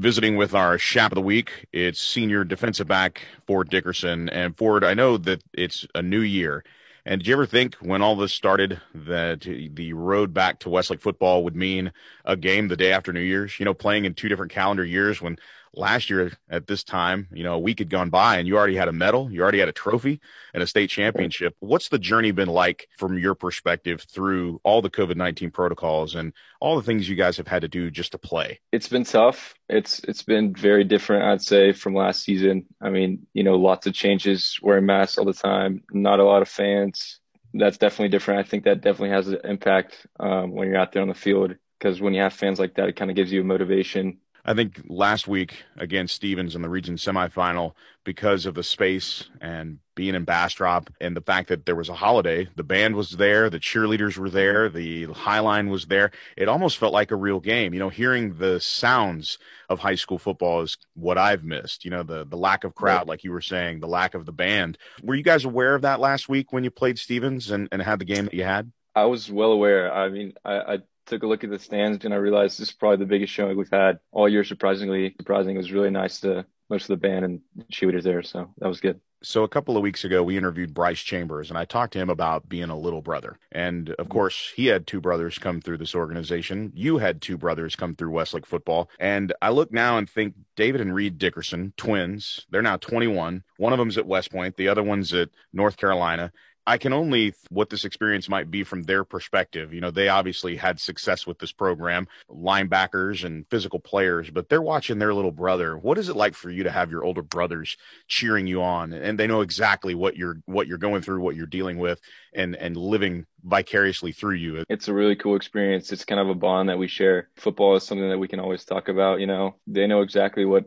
visiting with our Chap of the Week. It's senior defensive back Ford Dickerson. And Ford, I know that it's a new year. And did you ever think when all this started that the road back to Westlake football would mean a game the day after New Year's? You know, playing in two different calendar years when last year at this time, you know, a week had gone by and you already had a medal, you already had a trophy and a state championship. What's the journey been like from your perspective through all the COVID-19 protocols and all the things you guys have had to do just to play? It's been tough. It's been very different, I'd say, from last season. I mean, you know, lots of changes, wearing masks all the time, not a lot of fans. That's definitely different. I think that definitely has an impact when you're out there on the field, because when you have fans like that, it kind of gives you a motivation. I think last week against Stevens in the region semifinal, because of the space and being in Bastrop and the fact that there was a holiday, the band was there, the cheerleaders were there, the high line was there. It almost felt like a real game. You know, hearing the sounds of high school football is what I've missed. You know, the lack of crowd, like you were saying, the lack of the band. Were you guys aware of that last week when you played Stevens and had the game that you had? I was well aware. I mean, I took a look at the stands and I realized this is probably the biggest showing we've had all year. Surprisingly, it was really nice to most of the band and cheerleaders there. So that was good. So a couple of weeks ago, we interviewed Bryce Chambers and I talked to him about being a little brother. And of course, he had two brothers come through this organization. You had two brothers come through Westlake football. And I look now and think David and Reed Dickerson, twins, they're now 21. One of them's at West Point. The other one's at North Carolina. I can only what this experience might be from their perspective. You know, they obviously had success with this program, linebackers and physical players, but they're watching their little brother. What is it like for you to have your older brothers cheering you on? And they know exactly what you're going through, what you're dealing with and living vicariously through you. It's a really cool experience. It's kind of a bond that we share. Football is something that we can always talk about. You know, they know exactly what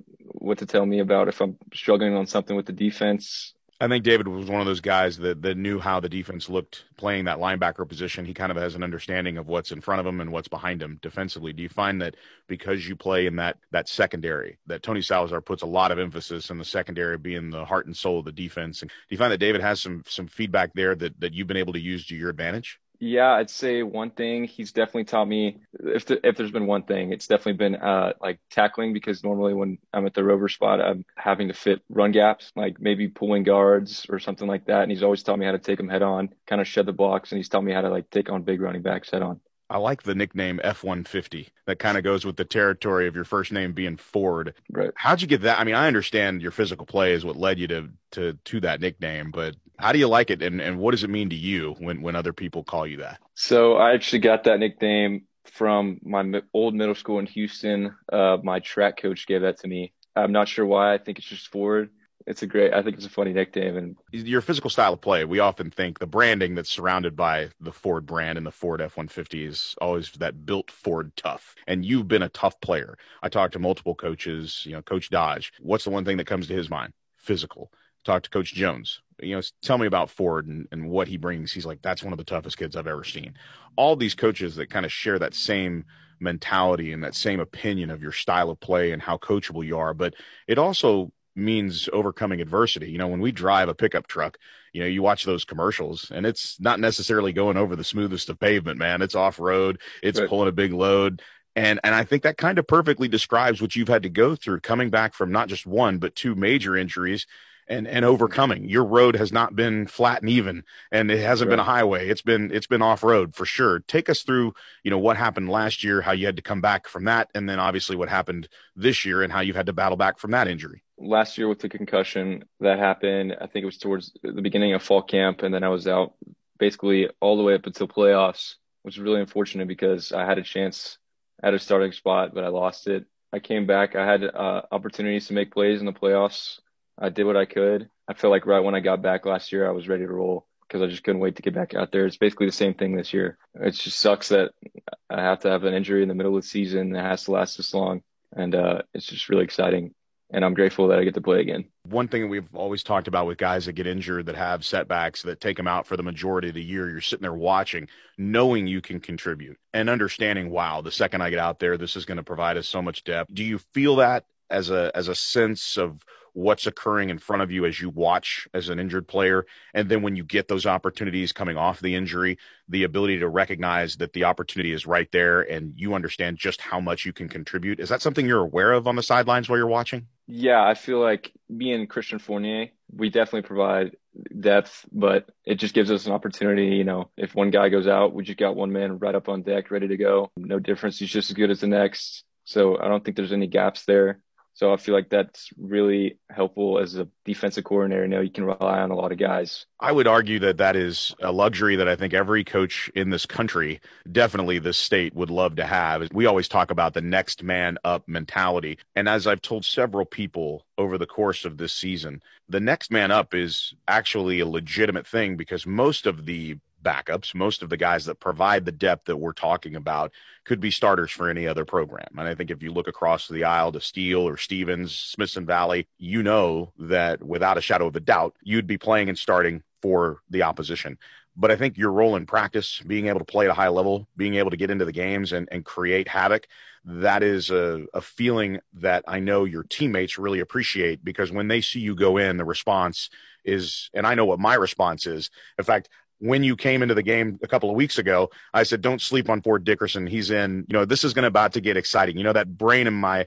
to tell me about if I'm struggling on something with the defense. I think David was one of those guys that knew how the defense looked playing that linebacker position. He kind of has an understanding of what's in front of him and what's behind him defensively. Do you find that because you play in that secondary, that Tony Salazar puts a lot of emphasis in the secondary being the heart and soul of the defense? And do you find that David has some feedback there that you've been able to use to your advantage? Yeah, I'd say one thing he's definitely taught me, if there's been one thing, it's definitely been like tackling, because normally when I'm at the rover spot, I'm having to fit run gaps, like maybe pulling guards or something like that. And he's always taught me how to take them head on, kind of shed the blocks. And he's taught me how to like take on big running backs head on. I like the nickname F-150. That kind of goes with the territory of your first name being Ford. Right. How'd you get that? I mean, I understand your physical play is what led you to that nickname, but how do you like it? And what does it mean to you when other people call you that? So I actually got that nickname from my old middle school in Houston. My track coach gave that to me. I'm not sure why. I think it's just Ford. I think it's a funny nickname. And your physical style of play, we often think the branding that's surrounded by the Ford brand and the Ford F-150 is always that built Ford tough. And you've been a tough player. I talked to multiple coaches, you know, Coach Dodge. What's the one thing that comes to his mind? Physical. Talk to Coach Jones. You know, tell me about Ford and what he brings. He's like, that's one of the toughest kids I've ever seen. All these coaches that kind of share that same mentality and that same opinion of your style of play and how coachable you are. But it also means overcoming adversity. You know, when we drive a pickup truck, you know, you watch those commercials and it's not necessarily going over the smoothest of pavement, man. It's off-road. It's right. Pulling a big load. And I think that kind of perfectly describes what you've had to go through coming back from not just one, but two major injuries and overcoming. Your road has not been flat and even, and it hasn't been a highway. It's been off-road for sure. Take us through, you know, what happened last year, how you had to come back from that. And then obviously what happened this year and how you've had to battle back from that injury. Last year with the concussion that happened, I think it was towards the beginning of fall camp. And then I was out basically all the way up until playoffs, which is really unfortunate because I had a chance at a starting spot, but I lost it. I came back. I had opportunities to make plays in the playoffs. I did what I could. I felt like right when I got back last year, I was ready to roll because I just couldn't wait to get back out there. It's basically the same thing this year. It just sucks that I have to have an injury in the middle of the season that has to last this long. And it's just really exciting. And I'm grateful that I get to play again. One thing we've always talked about with guys that get injured, that have setbacks, that take them out for the majority of the year, you're sitting there watching, knowing you can contribute and understanding, wow, the second I get out there, this is going to provide us so much depth. Do you feel that as a sense of what's occurring in front of you as you watch as an injured player. And then when you get those opportunities coming off the injury, the ability to recognize that the opportunity is right there and you understand just how much you can contribute. Is that something you're aware of on the sidelines while you're watching? Yeah, I feel like me and Christian Fournier, we definitely provide depth, but it just gives us an opportunity. You know, if one guy goes out, we just got one man right up on deck, ready to go. No difference. He's just as good as the next. So I don't think there's any gaps there. So I feel like that's really helpful as a defensive coordinator. Now you can rely on a lot of guys. I would argue that that is a luxury that I think every coach in this country, definitely this state, would love to have. We always talk about the next man up mentality. And as I've told several people over the course of this season, the next man up is actually a legitimate thing, because most of the backups, most of the guys that provide the depth that we're talking about could be starters for any other program. And I think if you look across the aisle to Steele or Stevens, Smithson Valley, you know that without a shadow of a doubt, you'd be playing and starting for the opposition. But I think your role in practice, being able to play at a high level, being able to get into the games and create havoc, that is a feeling that I know your teammates really appreciate, because when they see you go in, the response is, and I know what my response is. In fact, when you came into the game a couple of weeks ago, I said, don't sleep on Ford Dickerson. He's in, you know, this is going to about to get exciting. You know, that brain in my,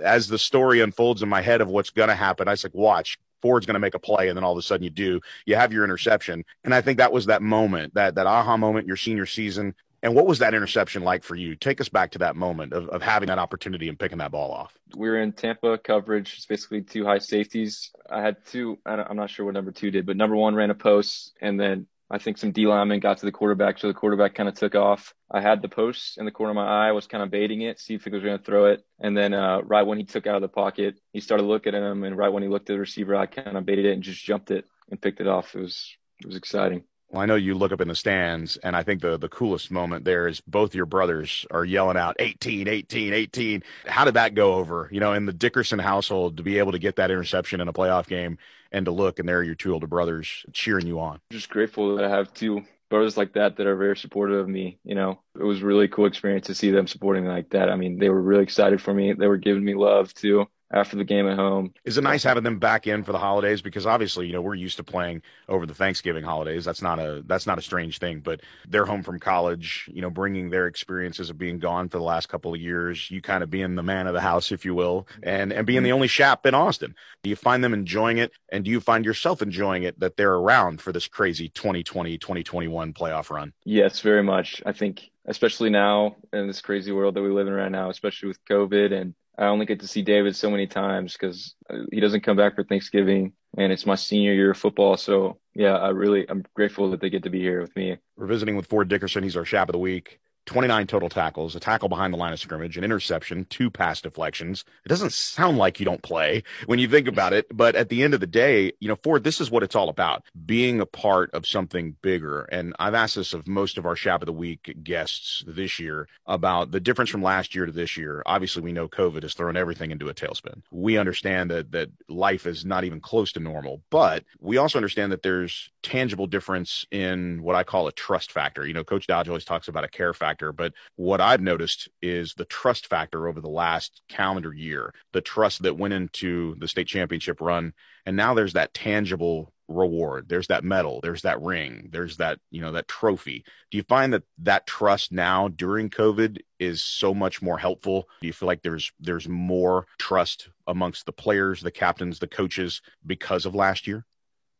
as the story unfolds in my head of what's going to happen, I said, watch, Ford's going to make a play. And then all of a sudden you do, you have your interception. And I think that was that moment, that aha moment, your senior season. And what was that interception like for you? Take us back to that moment of having that opportunity and picking that ball off. We were in Tampa coverage. It's basically two high safeties. I had two, I'm not sure what number two did, but number one ran a post, and then I think some D linemen got to the quarterback, so the quarterback kind of took off. I had the post in the corner of my eye, was kind of baiting it, see if he was going to throw it. And then right when he took out of the pocket, he started looking at him, and right when he looked at the receiver, I kind of baited it and just jumped it and picked it off. It was exciting. Well, I know you look up in the stands, and I think the coolest moment there is both your brothers are yelling out, 18, 18, 18. How did that go over, you know, in the Dickerson household, to be able to get that interception in a playoff game and to look, and there are your two older brothers cheering you on? I'm just grateful that I have two brothers like that are very supportive of me. You know, it was a really cool experience to see them supporting me like that. I mean, they were really excited for me. They were giving me love, too, after the game at home. Is it nice having them back in for the holidays? Because obviously, you know, we're used to playing over the Thanksgiving holidays. That's not a strange thing, but they're home from college, you know, bringing their experiences of being gone for the last couple of years, you kind of being the man of the house, if you will, and being the only chap in Austin. Do you find them enjoying it? And do you find yourself enjoying it that they're around for this crazy 2020, 2021 playoff run? Yes, very much. I think, especially now in this crazy world that we live in right now, especially with COVID, and I only get to see David so many times because he doesn't come back for Thanksgiving, and it's my senior year of football. So, yeah, I'm grateful that they get to be here with me. We're visiting with Ford Dickerson. He's our Chap of the Week. 29 total tackles, a tackle behind the line of scrimmage, an interception, 2 pass deflections. It doesn't sound like you don't play when you think about it, but at the end of the day, you know, Ford, this is what it's all about, being a part of something bigger. And I've asked this of most of our Chap of the Week guests this year about the difference from last year to this year. Obviously, we know COVID has thrown everything into a tailspin. We understand that life is not even close to normal, but we also understand that there's tangible difference in what I call a trust factor. You know, Coach Dodge always talks about a care factor. But what I've noticed is the trust factor over the last calendar year, the trust that went into the state championship run. And now there's that tangible reward. There's that medal. There's that ring. There's that, you know, that trophy. Do you find that trust now during COVID is so much more helpful? Do you feel like there's more trust amongst the players, the captains, the coaches because of last year?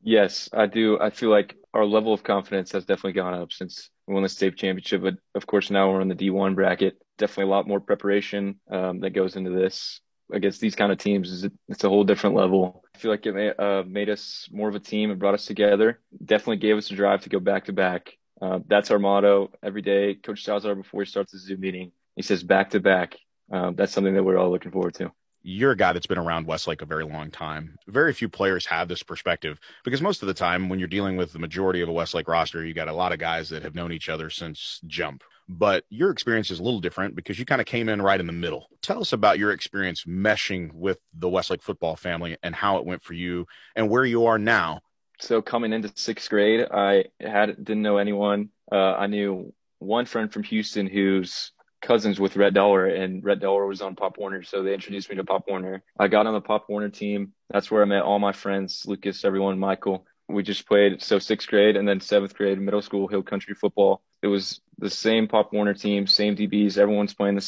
Yes, I do. I feel like our level of confidence has definitely gone up since we won the state championship. But of course, now we're in the D1 bracket. Definitely a lot more preparation that goes into this. Against these kind of teams, it's a whole different level. I feel like it made us more of a team and brought us together. Definitely gave us a drive to go back to back. That's our motto every day. Coach Salazar, before he starts the Zoom meeting, he says back to back. That's something that we're all looking forward to. You're a guy that's been around Westlake a very long time. Very few players have this perspective, because most of the time when you're dealing with the majority of a Westlake roster, you got a lot of guys that have known each other since jump. But your experience is a little different because you kind of came in right in the middle. Tell us about your experience meshing with the Westlake football family and how it went for you and where you are now. So coming into 6th grade, I didn't know anyone. I knew one friend from Houston who's cousins with Rhett Dollar, and Rhett Dollar was on Pop Warner, so they introduced me to Pop Warner. I got on the Pop Warner team. That's where I met all my friends, Lucas, everyone, Michael. We just played, so 6th grade and then 7th grade, middle school, Hill Country football. It was the same Pop Warner team, same DBs. Everyone's playing the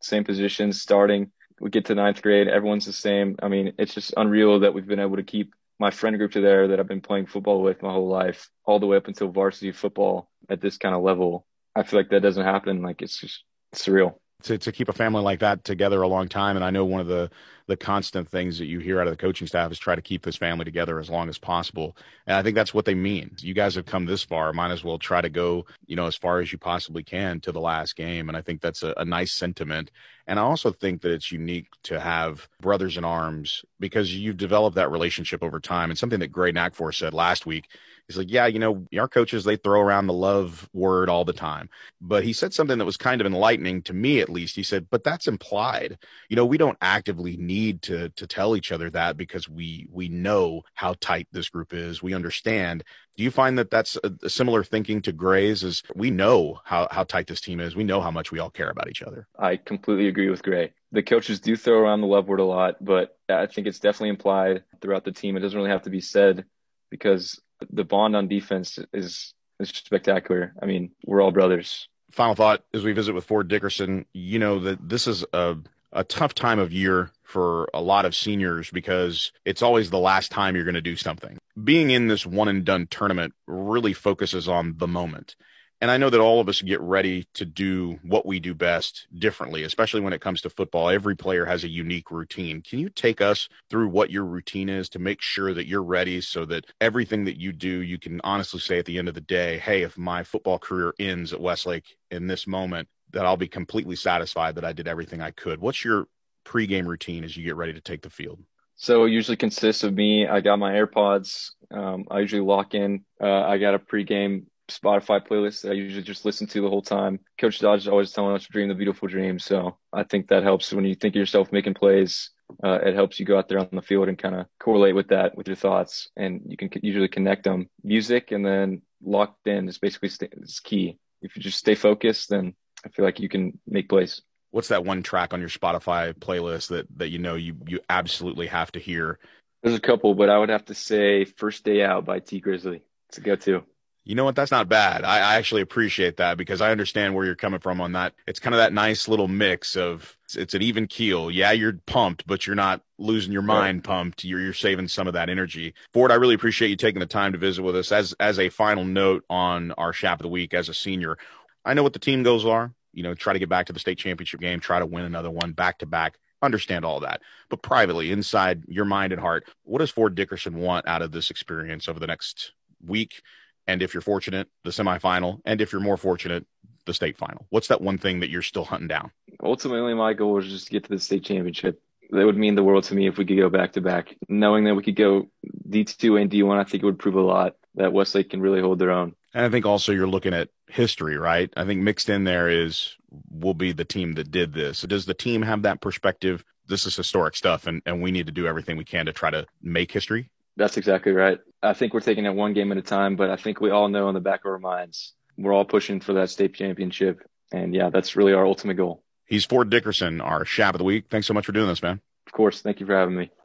same positions starting. We get to 9th grade, everyone's the same. I mean, it's just unreal that we've been able to keep my friend group to there that I've been playing football with my whole life, all the way up until varsity football at this kind of level. I feel like that doesn't happen. Like, it's just surreal. To keep a family like that together a long time. And I know one of the constant things that you hear out of the coaching staff is try to keep this family together as long as possible. And I think that's what they mean. You guys have come this far, might as well try to go, you know, as far as you possibly can to the last game. And I think that's a nice sentiment. And I also think that it's unique to have brothers in arms because you've developed that relationship over time. And something that Greg Knackfor said last week, he's like, yeah, you know, our coaches, they throw around the love word all the time. But he said something that was kind of enlightening to me, at least. He said, but that's implied. You know, we don't actively need to tell each other that because we know how tight this group is. We understand. Do you find that that's a similar thinking to Gray's, is we know how tight this team is. We know how much we all care about each other. I completely agree with Gray. The coaches do throw around the love word a lot, but I think it's definitely implied throughout the team. It doesn't really have to be said because the bond on defense is spectacular. I mean, we're all brothers. Final thought as we visit with Ford Dickerson, you know that this is a tough time of year for a lot of seniors because it's always the last time you're going to do something. Being in this one and done tournament really focuses on the moment. And I know that all of us get ready to do what we do best differently, especially when it comes to football. Every player has a unique routine. Can you take us through what your routine is to make sure that you're ready so that everything that you do, you can honestly say at the end of the day, hey, if my football career ends at Westlake in this moment, that I'll be completely satisfied that I did everything I could. What's your pregame routine as you get ready to take the field? So it usually consists of me. I got my AirPods. I usually lock in. I got a pregame Spotify playlist that I usually just listen to the whole time. Coach Dodge is always telling us to dream the beautiful dream. So I think that helps when you think of yourself making plays. It helps you go out there on the field and kind of correlate with that, with your thoughts. And you can usually connect them. Music and then locked in is basically is key. If you just stay focused, then I feel like you can make plays. What's that one track on your Spotify playlist that you know you absolutely have to hear? There's a couple, but I would have to say First Day Out by T. Grizzly. It's a go-to. You know what? That's not bad. I actually appreciate that because I understand where you're coming from on that. It's kind of that nice little mix of it's an even keel. Yeah, you're pumped, but you're not losing your mind pumped. You're saving some of that energy. Ford, I really appreciate you taking the time to visit with us. As a final note on our Chap of the Week as a senior, I know what the team goals are. You know, try to get back to the state championship game, try to win another one back-to-back. Understand all that. But privately, inside your mind and heart, what does Ford Dickerson want out of this experience over the next week? And if you're fortunate, the semifinal. And if you're more fortunate, the state final. What's that one thing that you're still hunting down? Ultimately, my goal is just to get to the state championship. That would mean the world to me if we could go back-to-back. Knowing that we could go D2 and D1, I think it would prove a lot that Westlake can really hold their own. And I think also you're looking at history, right? I think mixed in there is we'll be the team that did this. Does the team have that perspective? This is historic stuff, and we need to do everything we can to try to make history. That's exactly right. I think we're taking it one game at a time, but I think we all know in the back of our minds, we're all pushing for that state championship. And yeah, that's really our ultimate goal. He's Ford Dickerson, our Chap of the Week. Thanks so much for doing this, man. Of course. Thank you for having me.